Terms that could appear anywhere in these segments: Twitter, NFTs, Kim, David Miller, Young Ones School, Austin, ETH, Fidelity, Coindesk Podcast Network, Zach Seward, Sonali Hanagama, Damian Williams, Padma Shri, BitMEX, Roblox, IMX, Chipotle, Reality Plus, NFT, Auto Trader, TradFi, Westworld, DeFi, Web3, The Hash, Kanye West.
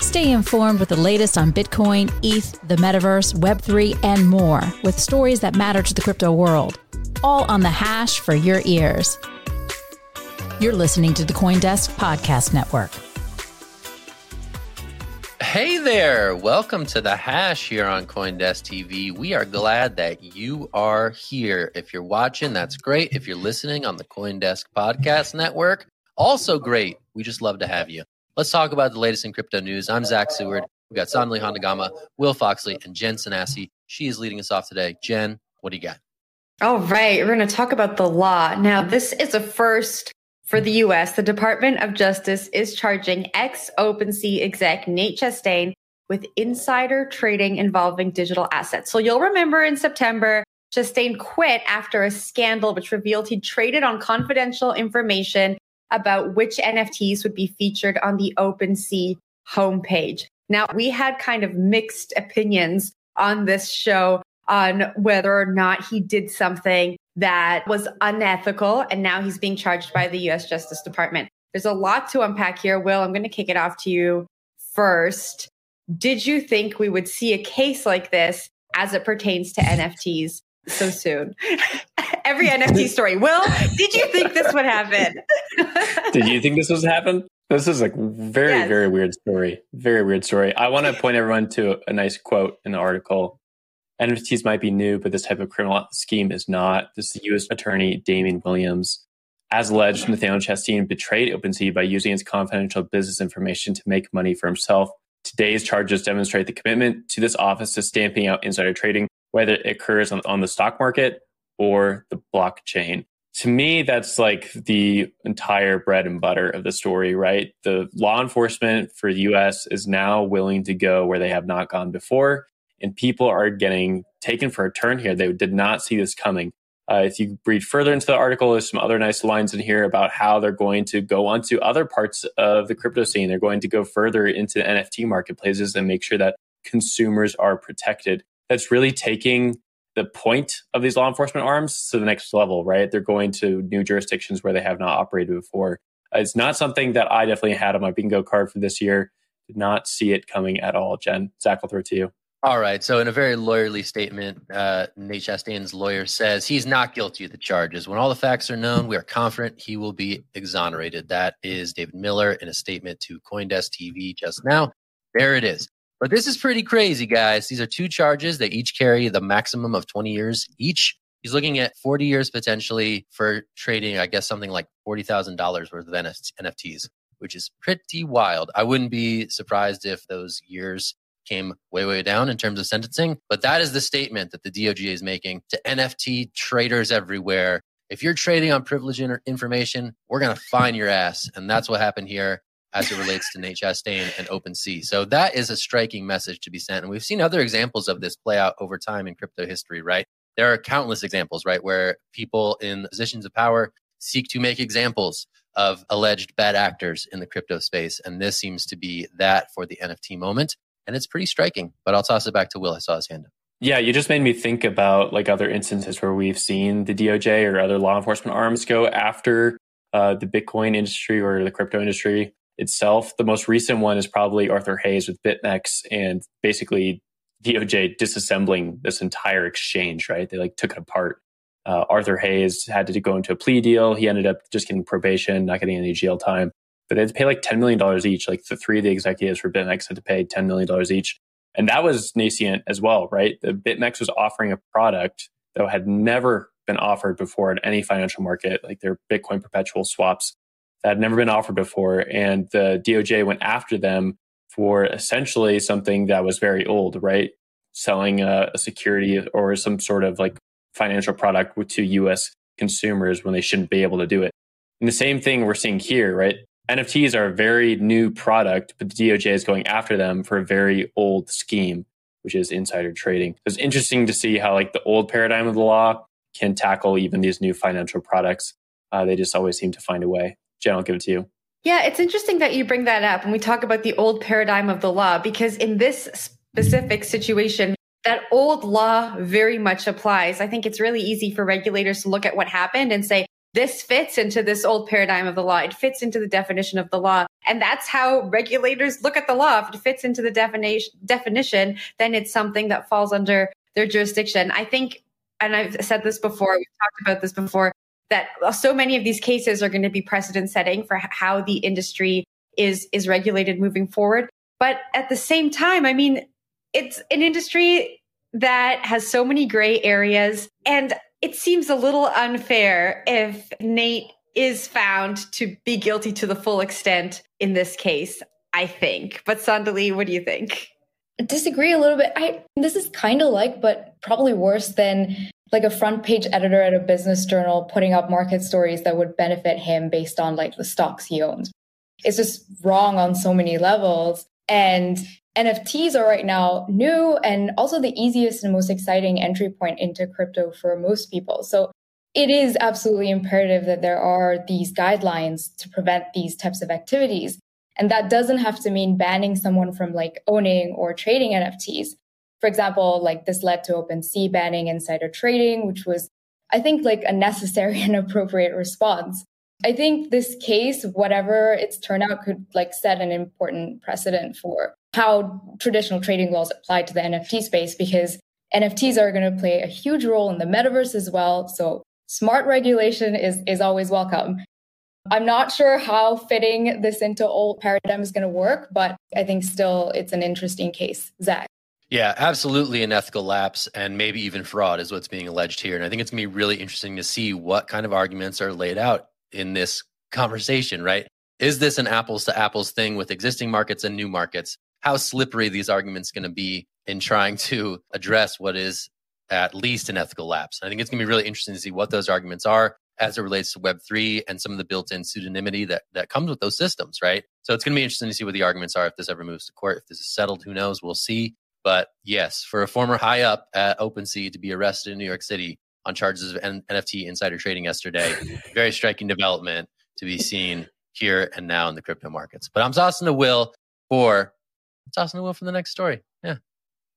Stay informed with the latest on Bitcoin, ETH, the metaverse, Web3, and more with stories that matter to the crypto world. All on The Hash for your ears. You're listening to the Coindesk Podcast Network. Hey there, welcome to The Hash here on Coindesk TV. We are glad that you are here. If you're watching, that's great. If you're listening on the Coindesk Podcast Network, also great. We just love to have you. Let's talk about the latest in crypto news. I'm Zach Seward. We've got Sonali Hanagama, Will Foxley, and Jen Sanasi. She is leading us off today. Jen, what do you got? All right, we're going to talk about the law. Now, this is a first for the U.S. The Department of Justice is charging ex-OpenSea exec Nate Chastain with insider trading involving digital assets. So you'll remember in September, Chastain quit after a scandal which revealed he traded on confidential information about which NFTs would be featured on the OpenSea homepage. Now, we had kind of mixed opinions on this show on whether or not he did something that was unethical, and now he's being charged by the U.S. Justice Department. There's a lot to unpack here. Will, I'm going to kick it off to you first. Did you think we would see a case like this as it pertains to NFTs so soon? Every NFT story. Will, did you think this would happen? Did you think this would happen? This is a very, very weird story. Very weird story. I want to point everyone to a nice quote in the article. NFTs might be new, but this type of criminal scheme is not. This is the U.S. Attorney Damian Williams. As alleged, Nathaniel Chastain betrayed OpenSea by using its confidential business information to make money for himself. Today's charges demonstrate the commitment to this office to stamping out insider trading, whether it occurs on the stock market or the blockchain. To me, that's like the entire bread and butter of the story, right? The law enforcement for the U.S. is now willing to go where they have not gone before, and people are getting taken for a turn here. They did not see this coming. If you read further into the article, there's some other nice lines in here about how they're going to go onto other parts of the crypto scene. They're going to go further into the NFT marketplaces and make sure that consumers are protected. That's really taking the point of these law enforcement arms to the next level, right? They're going to new jurisdictions where they have not operated before. It's not something that I definitely had on my bingo card for this year. Did not see it coming at all. Jen, Zach, I'll throw it to you. All right. So in a very lawyerly statement, Nate Chastain's lawyer says he's not guilty of the charges. When all the facts are known, we are confident he will be exonerated. That is David Miller in a statement to Coindesk TV just now. There it is. But this is pretty crazy, guys. These are two charges. They each carry the maximum of 20 years each. He's looking at 40 years potentially for trading, I guess, something like $40,000 worth of NFTs, which is pretty wild. I wouldn't be surprised if those years came way, way down in terms of sentencing. But that is the statement that the DOJ is making to NFT traders everywhere. If you're trading on privileged information, we're going to fine your ass. And that's what happened here as it relates to Nate Chastain and OpenSea. So that is a striking message to be sent. And we've seen other examples of this play out over time in crypto history, right? There are countless examples, right, where people in positions of power seek to make examples of alleged bad actors in the crypto space. And this seems to be that for the NFT moment. And it's pretty striking, but I'll toss it back to Will. I saw his hand up. Yeah, you just made me think about like other instances where we've seen the DOJ or other law enforcement arms go after the Bitcoin industry or the crypto industry itself. The most recent one is probably Arthur Hayes with BitMEX and basically DOJ disassembling this entire exchange, right? They like took it apart. Arthur Hayes had to go into a plea deal. He ended up just getting probation, not getting any jail time. But they had to pay like $10 million each. Like the three of the executives for BitMEX had to pay $10 million each. And that was nascent as well, right? The BitMEX was offering a product that had never been offered before in any financial market, like their Bitcoin perpetual swaps that had never been offered before. And the DOJ went after them for essentially something that was very old, right? Selling a security or some sort of like financial product to US consumers when they shouldn't be able to do it. And the same thing we're seeing here, right? NFTs are a very new product, but the DOJ is going after them for a very old scheme, which is insider trading. So it's interesting to see how like the old paradigm of the law can tackle even these new financial products. They just always seem to find a way. Jen, I'll give it to you. Yeah, it's interesting that you bring that up when we talk about the old paradigm of the law, because in this specific situation, that old law very much applies. I think it's really easy for regulators to look at what happened and say, this fits into this old paradigm of the law. It fits into the definition of the law. And that's how regulators look at the law. If it fits into the definition, then it's something that falls under their jurisdiction. I think, and I've said this before, we've talked about this before, that so many of these cases are going to be precedent setting for how the industry is regulated moving forward. But at the same time, I mean, it's an industry that has so many gray areas. And it seems a little unfair if Nate is found to be guilty to the full extent in this case, I think. But Sonali, what do you think? I disagree a little bit. This is kind of like, but probably worse than like a front page editor at a business journal putting up market stories that would benefit him based on like the stocks he owns. It's just wrong on so many levels. And NFTs are right now new and also the easiest and most exciting entry point into crypto for most people. So it is absolutely imperative that there are these guidelines to prevent these types of activities. And that doesn't have to mean banning someone from like owning or trading NFTs. For example, like this led to OpenSea banning insider trading, which was, I think, like a necessary and appropriate response. I think this case, whatever its turnout, could like set an important precedent for how traditional trading laws apply to the NFT space, because NFTs are going to play a huge role in the metaverse as well. So smart regulation is always welcome. I'm not sure how fitting this into old paradigm is going to work, but I think still it's an interesting case. Zach? Yeah, absolutely an ethical lapse and maybe even fraud is what's being alleged here. And I think it's going to be really interesting to see what kind of arguments are laid out in this conversation, right? Is this an apples to apples thing with existing markets and new markets? How slippery these arguments going to be in trying to address what is at least an ethical lapse? I think it's going to be really interesting to see what those arguments are as it relates to Web3 and some of the built-in pseudonymity that comes with those systems, right? So it's going to be interesting to see what the arguments are if this ever moves to court. If this is settled, who knows? We'll see. But yes, for a former high up at OpenSea to be arrested in New York City on charges of NFT insider trading yesterday. Very striking development to be seen here and now in the crypto markets. But I'm tossing to Will for the next story. Yeah.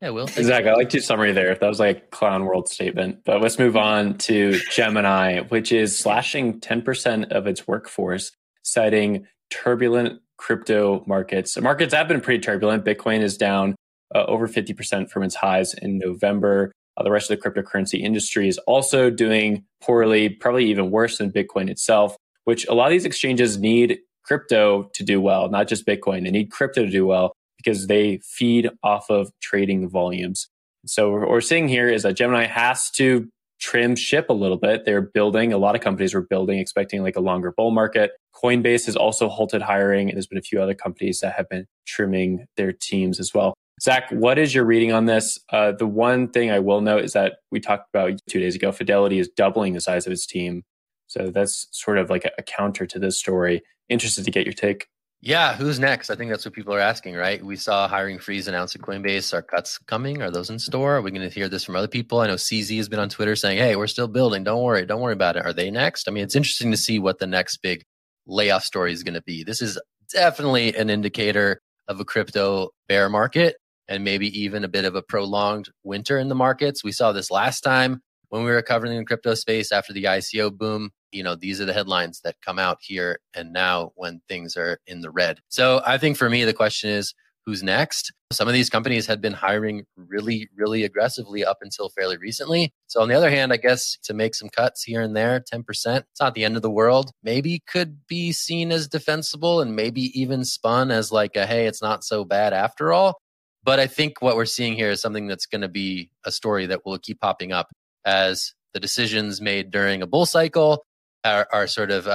Yeah, Will. Exactly. I liked your summary there. That was like clown world statement. But let's move on to Gemini, which is slashing 10% of its workforce, citing turbulent crypto markets. The markets have been pretty turbulent. Bitcoin is down over 50% from its highs in November. The rest of the cryptocurrency industry is also doing poorly, probably even worse than Bitcoin itself, which a lot of these exchanges need crypto to do well, not just Bitcoin. They need crypto to do well because they feed off of trading volumes. So what we're seeing here is that Gemini has to trim ship a little bit. A lot of companies were building, expecting like a longer bull market. Coinbase has also halted hiring, and there's been a few other companies that have been trimming their teams as well. Zach, what is your reading on this? The one thing I will note is that we talked about 2 days ago, Fidelity is doubling the size of its team. So that's sort of like a counter to this story. Interested to get your take. Yeah, who's next? I think that's what people are asking, right? We saw a hiring freeze announced at Coinbase. Are cuts coming? Are those in store? Are we going to hear this from other people? I know CZ has been on Twitter saying, hey, we're still building. Don't worry about it. Are they next? I mean, it's interesting to see what the next big layoff story is going to be. This is definitely an indicator of a crypto bear market. and maybe even a bit of a prolonged winter in the markets. We saw this last time when we were covering the crypto space after the ICO boom. You know, these are the headlines that come out here and now when things are in the red. So I think for me, the question is, who's next? Some of these companies had been hiring really, really aggressively up until fairly recently. So on the other hand, I guess to make some cuts here and there, 10%, it's not the end of the world, maybe could be seen as defensible and maybe even spun as like a, hey, it's not so bad after all. But I think what we're seeing here is something that's going to be a story that will keep popping up as the decisions made during a bull cycle are sort of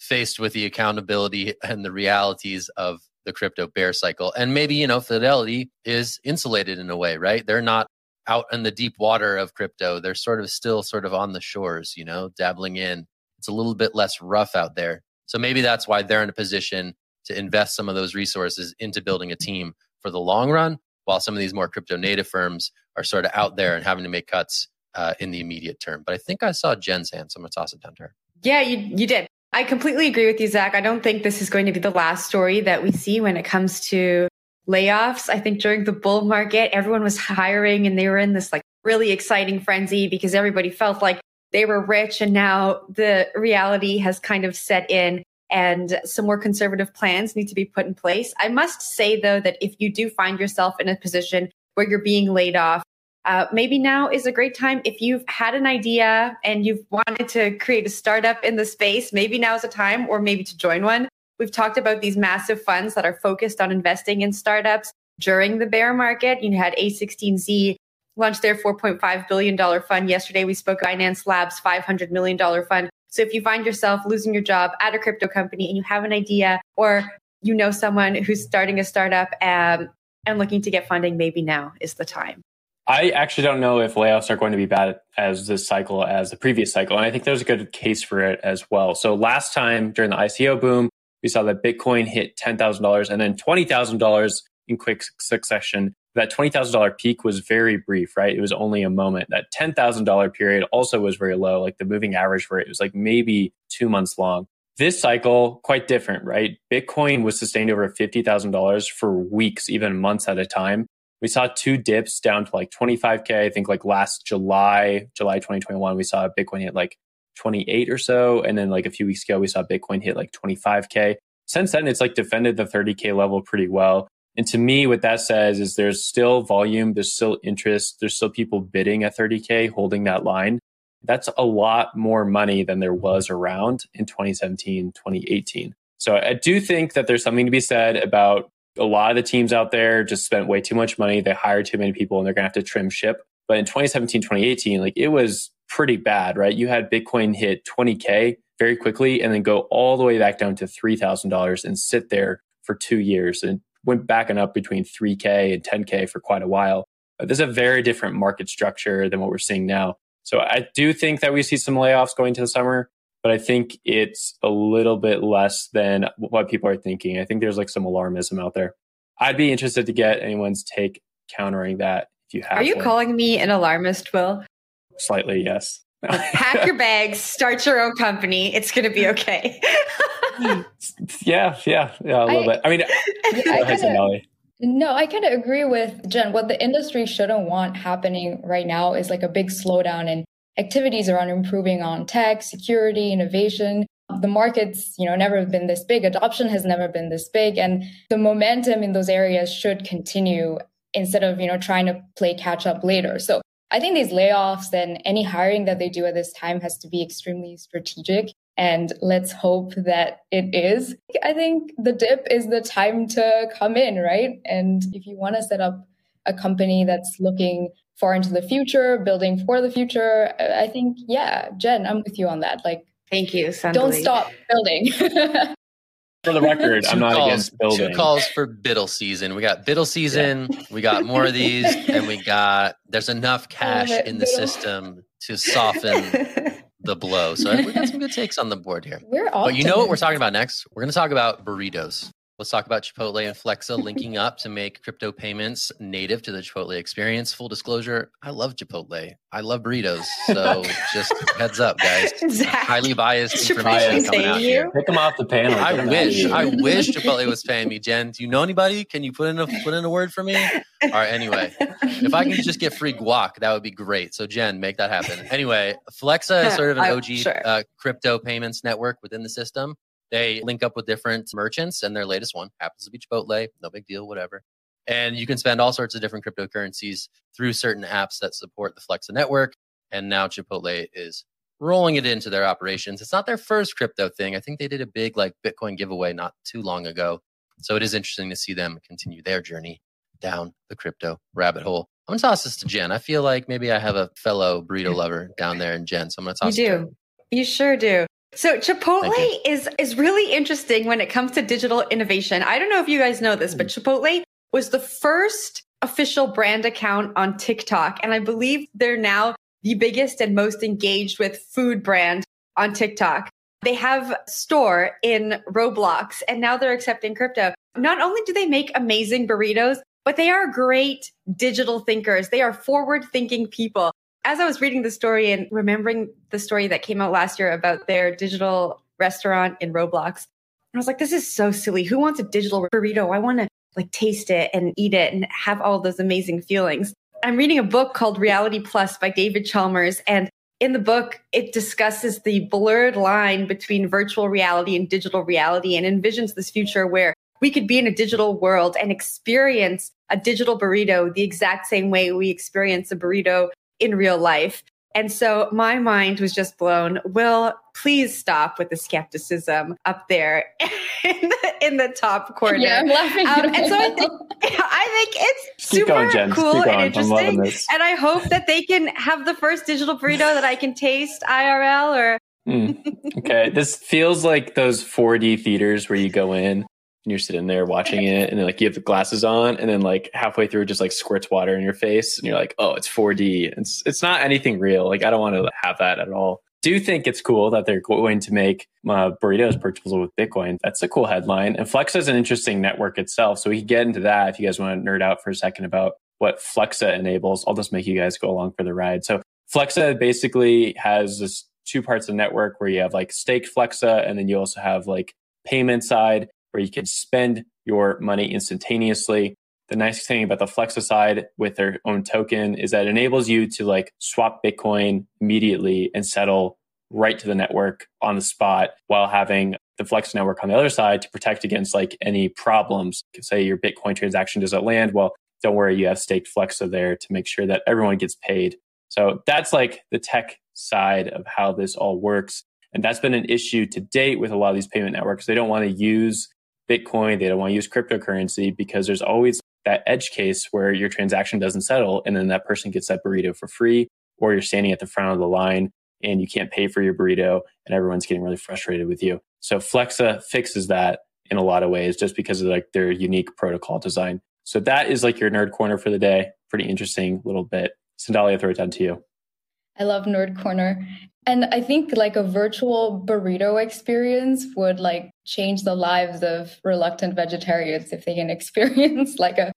faced with the accountability and the realities of the crypto bear cycle. And maybe, you know, Fidelity is insulated in a way, right? They're not out in the deep water of crypto. They're sort of still sort of on the shores, you know, dabbling in. It's a little bit less rough out there. So maybe that's why they're in a position to invest some of those resources into building a team for the long run, while some of these more crypto native firms are sort of out there and having to make cuts in the immediate term. But I think I saw Jen's hand, so I'm going to toss it down to her. Yeah, you did. I completely agree with you, Zach. I don't think this is going to be the last story that we see when it comes to layoffs. I think during the bull market, everyone was hiring and they were in this like really exciting frenzy because everybody felt like they were rich. And now the reality has kind of set in and some more conservative plans need to be put in place. I must say, though, that if you do find yourself in a position where you're being laid off, maybe now is a great time. If you've had an idea and you've wanted to create a startup in the space, maybe now is a time, or maybe to join one. We've talked about these massive funds that are focused on investing in startups during the bear market. You had A16Z launch their $4.5 billion fund. Yesterday, we spoke about Binance Labs' $500 million fund. So if you find yourself losing your job at a crypto company and you have an idea, or you know someone who's starting a startup and looking to get funding, maybe now is the time. I actually don't know if layoffs are going to be bad as this cycle as the previous cycle. And I think there's a good case for it as well. So last time during the ICO boom, we saw that Bitcoin hit $10,000 and then $20,000 in quick succession. That $20,000 peak was very brief, right? It was only a moment. That $10,000 period also was very low. Like the moving average for it was like maybe 2 months long. This cycle, quite different, right? Bitcoin was sustained over $50,000 for weeks, even months at a time. We saw two dips down to like 25K. I think like last July 2021, we saw Bitcoin hit like 28 or so. And then like a few weeks ago, we saw Bitcoin hit like 25K. Since then, it's like defended the 30K level pretty well. And to me, what that says is there's still volume, there's still interest, there's still people bidding at 30K, holding that line. That's a lot more money than there was around in 2017, 2018. So I do think that there's something to be said about a lot of the teams out there just spent way too much money. They hired too many people and they're going to have to trim ship. But in 2017, 2018, like it was pretty bad, right? You had Bitcoin hit 20K very quickly and then go all the way back down to $3,000 and sit there for 2 years and went back and up between 3K and 10K for quite a while. But there's a very different market structure than what we're seeing now. So I do think that we see some layoffs going into the summer. But I think it's a little bit less than what people are thinking. I think there's like some alarmism out there. I'd be interested to get anyone's take countering that if you have. Are you calling me an alarmist, Will? Slightly, yes. Pack your bags, start your own company. It's going to be okay. Yeah, a little bit. I mean, I kind of agree with Jen. What the industry shouldn't want happening right now is like a big slowdown in activities around improving on tech, security, innovation. The market's, never been this big. Adoption has never been this big. And the momentum in those areas should continue instead of, trying to play catch up later. So I think these layoffs and any hiring that they do at this time has to be extremely strategic. And let's hope that it is. I think the dip is the time to come in, right? And if you want to set up a company that's looking far into the future, building for the future, I think, Jen, I'm with you on that. Like, thank you, Sonali. Don't stop building. For the record, I'm not against building. Two calls for Biddle season. We got Biddle season, we got more of these, and there's enough cash in the system to soften the blow. So we got some good takes on the board here. But you know what we're talking about next? We're going to talk about burritos. Let's talk about Chipotle and Flexa linking up to make crypto payments native to the Chipotle experience. Full disclosure, I love Chipotle. I love burritos. So just heads up, guys. Zach, highly biased information coming out here. Pick them off the panel. I wish Chipotle was paying me. Jen, do you know anybody? Can you put in a word for me? All right, anyway. If I can just get free guac, that would be great. So Jen, make that happen. Anyway, Flexa is sort of an OG crypto payments network within the system. They link up with different merchants, and their latest one happens to be Chipotle. No big deal, whatever. And you can spend all sorts of different cryptocurrencies through certain apps that support the Flexa network. And now Chipotle is rolling it into their operations. It's not their first crypto thing. I think they did a big Bitcoin giveaway not too long ago. So it is interesting to see them continue their journey down the crypto rabbit hole. I'm going to toss this to Jen. I feel like maybe I have a fellow burrito lover down there in Jen. So I'm going to toss it to her. You sure do. So Chipotle is really interesting when it comes to digital innovation. I don't know if you guys know this, but Chipotle was the first official brand account on TikTok. And I believe they're now the biggest and most engaged with food brand on TikTok. They have a store in Roblox, and now they're accepting crypto. Not only do they make amazing burritos, but they are great digital thinkers. They are forward-thinking people. As I was reading the story and remembering the story that came out last year about their digital restaurant in Roblox, I was like, this is so silly. Who wants a digital burrito? I want to taste it and eat it and have all those amazing feelings. I'm reading a book called Reality Plus by David Chalmers. And in the book, it discusses the blurred line between virtual reality and digital reality and envisions this future where we could be in a digital world and experience a digital burrito the exact same way we experience a burrito in real life. And so my mind was just blown. Will, please stop with the skepticism up there in the top corner. Yeah, I'm laughing. And so I think it's super cool and interesting. And I hope that they can have the first digital burrito that I can taste IRL or... Okay, this feels like those 4D theaters where you go in and you're sitting there watching it, and then you have the glasses on, and then halfway through, it just squirts water in your face, and you're like, "Oh, it's 4D." It's not anything real. I don't want to have that at all. Do think it's cool that they're going to make burritos purchasable with Bitcoin. That's a cool headline. And Flexa is an interesting network itself, so we can get into that if you guys want to nerd out for a second about what Flexa enables. I'll just make you guys go along for the ride. So Flexa basically has this two parts of the network where you have staked Flexa, and then you also have payment side, where you can spend your money instantaneously. The nice thing about the Flexa side with their own token is that it enables you to swap Bitcoin immediately and settle right to the network on the spot, while having the Flexa network on the other side to protect against any problems. Say your Bitcoin transaction doesn't land. Well, don't worry, you have staked Flexa there to make sure that everyone gets paid. So that's the tech side of how this all works. And that's been an issue to date with a lot of these payment networks. They don't want to use Bitcoin, they don't want to use cryptocurrency, because there's always that edge case where your transaction doesn't settle, and then that person gets that burrito for free, or you're standing at the front of the line and you can't pay for your burrito, and everyone's getting really frustrated with you. So Flexa fixes that in a lot of ways, just because of their unique protocol design. So that is your nerd corner for the day. Pretty interesting little bit. Sonali, I'll throw it down to you. I love nerd corner. And I think a virtual burrito experience would change the lives of reluctant vegetarians if they can experience a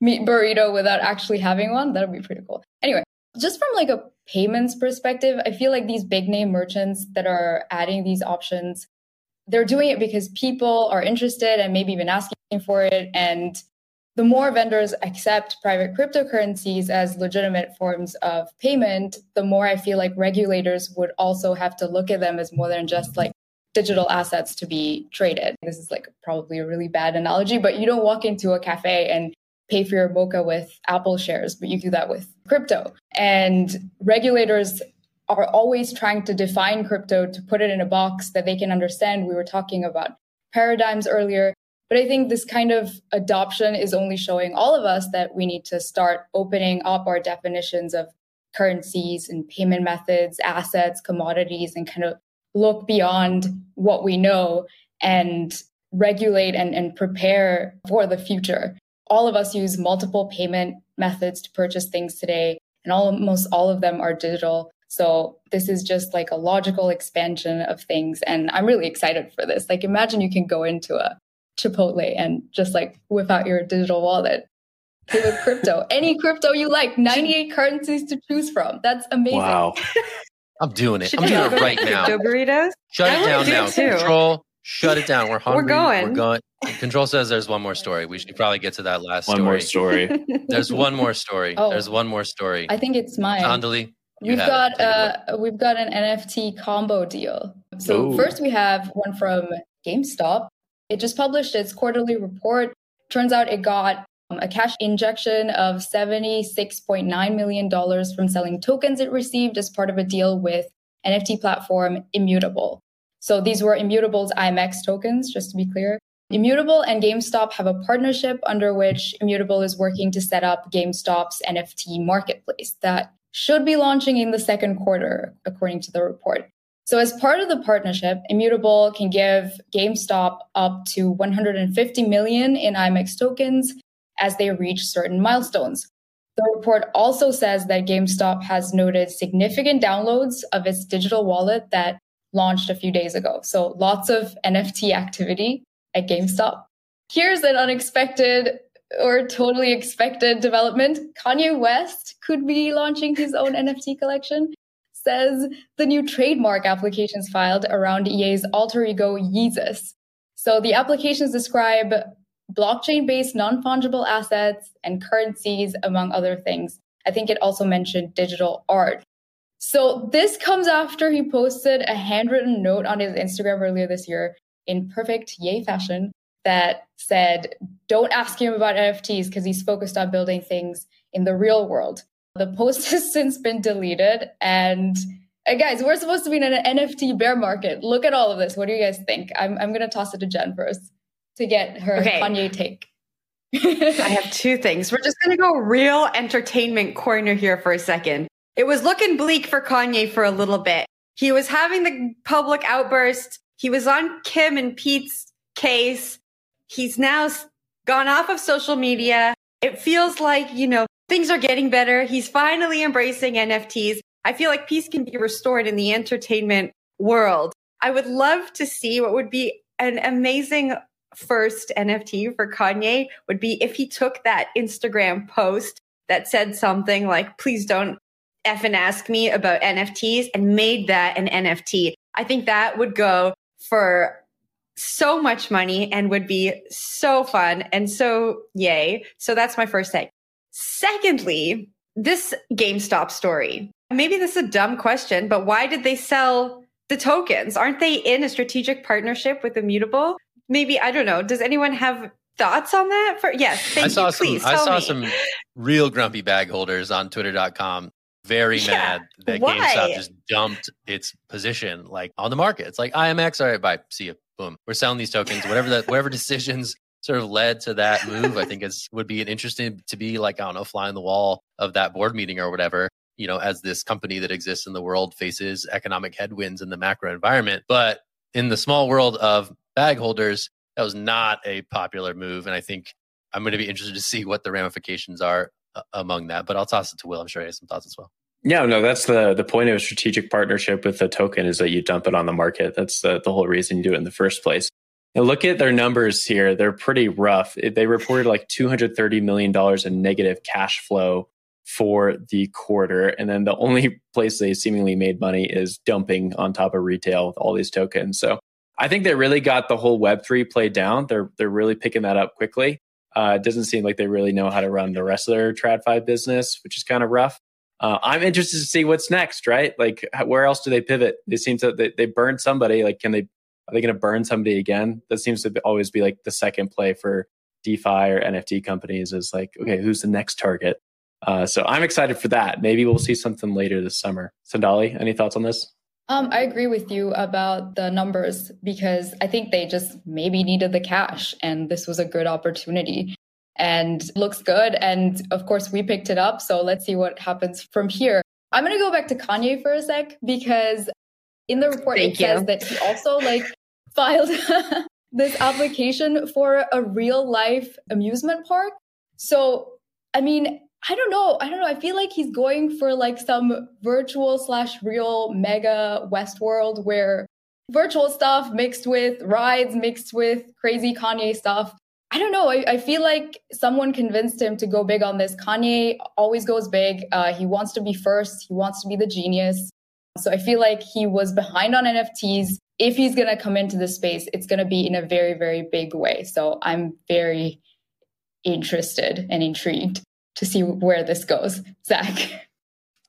meat burrito without actually having one. That would be pretty cool. Anyway, just from a payments perspective, I feel these big name merchants that are adding these options, they're doing it because people are interested and maybe even asking for it. And the more vendors accept private cryptocurrencies as legitimate forms of payment, the more I feel regulators would also have to look at them as more than just digital assets to be traded. This is probably a really bad analogy, but you don't walk into a cafe and pay for your mocha with Apple shares, but you do that with crypto. And regulators are always trying to define crypto to put it in a box that they can understand. We were talking about paradigms earlier. But I think this kind of adoption is only showing all of us that we need to start opening up our definitions of currencies and payment methods, assets, commodities, and kind of look beyond what we know and regulate and prepare for the future. All of us use multiple payment methods to purchase things today, and almost all of them are digital. So this is just a logical expansion of things. And I'm really excited for this. Imagine you can go into a Chipotle and just like whip out your digital wallet. Pay with crypto. Any crypto you like. 98 currencies to choose from. That's amazing. Wow. I'm doing it. I'm doing it right now. Burritos? Shut it down now. Control. Shut it down. We're hungry. We're going. Control says there's one more story. We should probably get to that last story. One more story. There's one more story. Oh, there's one more story. I think it's mine. Sonali, we've got an NFT combo deal. So first we have one from GameStop. It just published its quarterly report. Turns out it got a cash injection of $76.9 million from selling tokens it received as part of a deal with NFT platform Immutable. So these were Immutable's IMX tokens, just to be clear. Immutable and GameStop have a partnership under which Immutable is working to set up GameStop's NFT marketplace that should be launching in the second quarter, according to the report. So as part of the partnership, Immutable can give GameStop up to $150 million in IMX tokens as they reach certain milestones. The report also says that GameStop has noted significant downloads of its digital wallet that launched a few days ago. So lots of NFT activity at GameStop. Here's an unexpected or totally expected development. Kanye West could be launching his own NFT collection, says the new trademark applications filed around EA's alter ego Yeezus. So the applications describe blockchain-based non-fungible assets and currencies, among other things. I think it also mentioned digital art. So this comes after he posted a handwritten note on his Instagram earlier this year in perfect Ye fashion that said, don't ask him about NFTs because he's focused on building things in the real world. The post has since been deleted. And guys, we're supposed to be in an NFT bear market. Look at all of this. What do you guys think? I'm going to toss it to Jen first to get her Kanye take. I have two things. We're just going to go real entertainment corner here for a second. It was looking bleak for Kanye for a little bit. He was having the public outburst. He was on Kim and Pete's case. He's now gone off of social media. It feels like, things are getting better. He's finally embracing NFTs. I feel like peace can be restored in the entertainment world. I would love to see what would be an amazing first NFT for Kanye would be if he took that Instagram post that said something like, please don't effing ask me about NFTs, and made that an NFT. I think that would go for so much money and would be so fun and so yay. So that's my first thing. Secondly, this GameStop story. Maybe this is a dumb question, but why did they sell the tokens? Aren't they in a strategic partnership with Immutable? Maybe, I don't know. Does anyone have thoughts on that? Some real grumpy bag holders on Twitter.com mad that GameStop just dumped its position on the market. It's like IMX, all right, bye, see you, boom. We're selling these tokens. Whatever decisions sort of led to that move, I think would be an interesting to be fly on the wall of that board meeting or whatever. As this company that exists in the world faces economic headwinds in the macro environment, but in the small world of bag holders, that was not a popular move. And I think I'm going to be interested to see what the ramifications are among that. But I'll toss it to Will. I'm sure he has some thoughts as well. Yeah, no, that's the point of a strategic partnership with a token is that you dump it on the market. That's the whole reason you do it in the first place. And look at their numbers here. They're pretty rough. They reported $230 million in negative cash flow for the quarter. And then the only place they seemingly made money is dumping on top of retail with all these tokens. So I think they really got the whole Web3 play down. They're really picking that up quickly. It doesn't seem like they really know how to run the rest of their TradFi business, which is kind of rough. I'm interested to see what's next, right? Where else do they pivot? They seem to they burned somebody. Are they going to burn somebody again? That seems to always be the second play for DeFi or NFT companies is okay, who's the next target? So I'm excited for that. Maybe we'll see something later this summer. Sonali, any thoughts on this? I agree with you about the numbers because I think they just maybe needed the cash and this was a good opportunity and looks good. And of course, we picked it up. So let's see what happens from here. I'm going to go back to Kanye for a sec because in the report, says that he also filed this application for a real life amusement park. So, I don't know. I feel like he's going for some virtual / real mega Westworld where virtual stuff mixed with rides, mixed with crazy Kanye stuff. I don't know. I feel like someone convinced him to go big on this. Kanye always goes big. He wants to be first. He wants to be the genius. So I feel like he was behind on NFTs. If he's going to come into this space, it's going to be in a very, very big way. So I'm very interested and intrigued to see where this goes. Zach.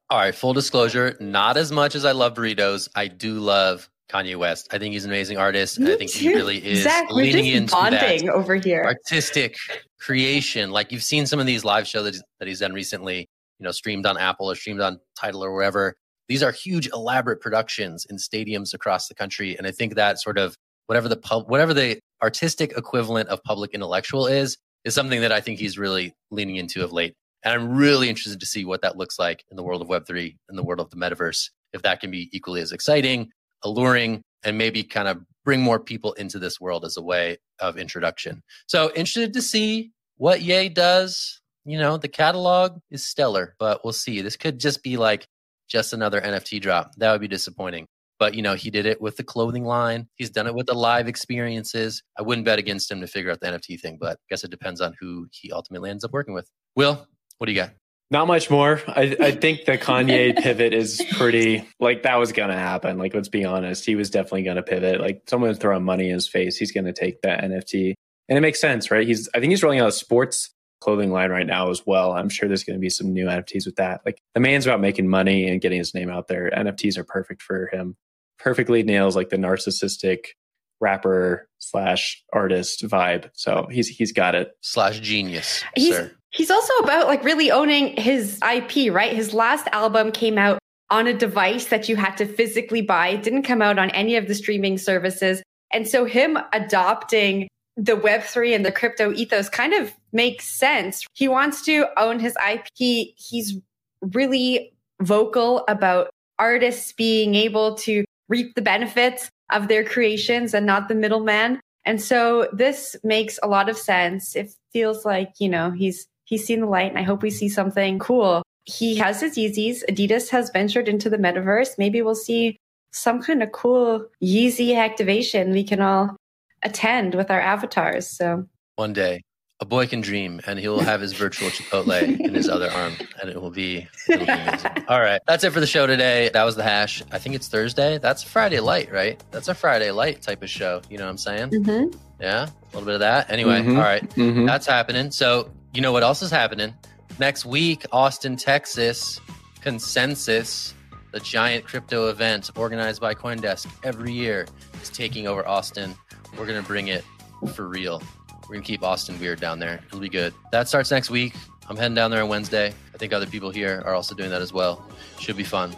All right. Full disclosure, not as much as I love burritos. I do love Kanye West. I think he's an amazing artist. And I think he really is leaning into bonding that over here. Artistic creation. Like you've seen some of these live shows that he's done recently, you know, streamed on Apple or streamed on Tidal or wherever. These are huge, elaborate productions in stadiums across the country. And I think that sort of whatever the artistic equivalent of public intellectual is something that I think he's really leaning into of late. And I'm really interested to see what that looks like in the world of Web3, in the world of the metaverse, if that can be equally as exciting, alluring, and maybe kind of bring more people into this world as a way of introduction. So interested to see what Ye does. You know, the catalog is stellar, but we'll see. This could just be like just another NFT drop. That would be disappointing. But, you know, he did it with the clothing line. He's done it with the live experiences. I wouldn't bet against him to figure out the NFT thing, but I guess it depends on who he ultimately ends up working with. Will, what do you got? Not much more. I think the Kanye pivot is pretty, like, that was going to happen. Like, let's be honest. He was definitely going to pivot. Like, someone's throwing money in his face. He's going to take that NFT. And it makes sense, right? I think he's rolling out a sports clothing line right now as well. I'm sure there's going to be some new NFTs with that. Like, the man's about making money and getting his name out there. NFTs are perfect for him. Perfectly nails like the narcissistic rapper / artist vibe. So he's got it. / genius. He's also about like really owning his IP, right? His last album came out on a device that you had to physically buy. It didn't come out on any of the streaming services. And so him adopting the Web3 and the crypto ethos kind of makes sense. He wants to own his IP. He's really vocal about artists being able to reap the benefits of their creations and not the middleman. And so this makes a lot of sense. It feels like, you know, he's seen the light, and I hope we see something cool. He has his Yeezys. Adidas has ventured into the metaverse. Maybe we'll see some kind of cool Yeezy activation we can all attend with our avatars. So one day a boy can dream, and he will have his virtual Chipotle in his other arm, and it'll be amazing. All right. That's it for the show today. That was The Hash. I think it's Thursday. That's Friday Light, right? That's a Friday Light type of show. You know what I'm saying? Mm-hmm. Yeah. A little bit of that. Anyway. Mm-hmm. All right. Mm-hmm. That's happening. So you know what else is happening? Next week, Austin, Texas, Consensus, the giant crypto event organized by Coindesk every year, is taking over Austin. We're going to bring it for real. We're going to keep Austin weird down there. It'll be good. That starts next week. I'm heading down there on Wednesday. I think other people here are also doing that as well. Should be fun.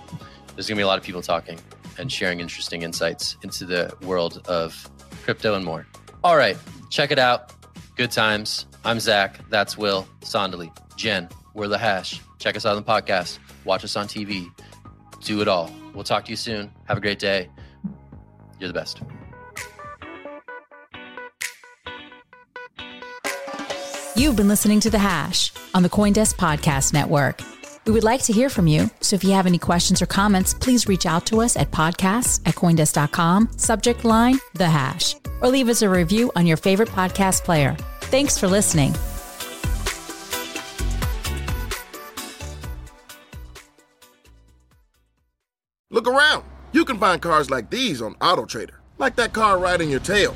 There's going to be a lot of people talking and sharing interesting insights into the world of crypto and more. All right. Check it out. Good times. I'm Zach. That's Will. Sonali. Jen. We're The Hash. Check us out on the podcast. Watch us on TV. Do it all. We'll talk to you soon. Have a great day. You're the best. You've been listening to The Hash on the Coindesk Podcast Network. We would like to hear from you, so if you have any questions or comments, please reach out to us at podcasts@coindesk.com, subject line, The Hash, or leave us a review on your favorite podcast player. Thanks for listening. Look around. You can find cars like these on Auto Trader, like that car riding your tail.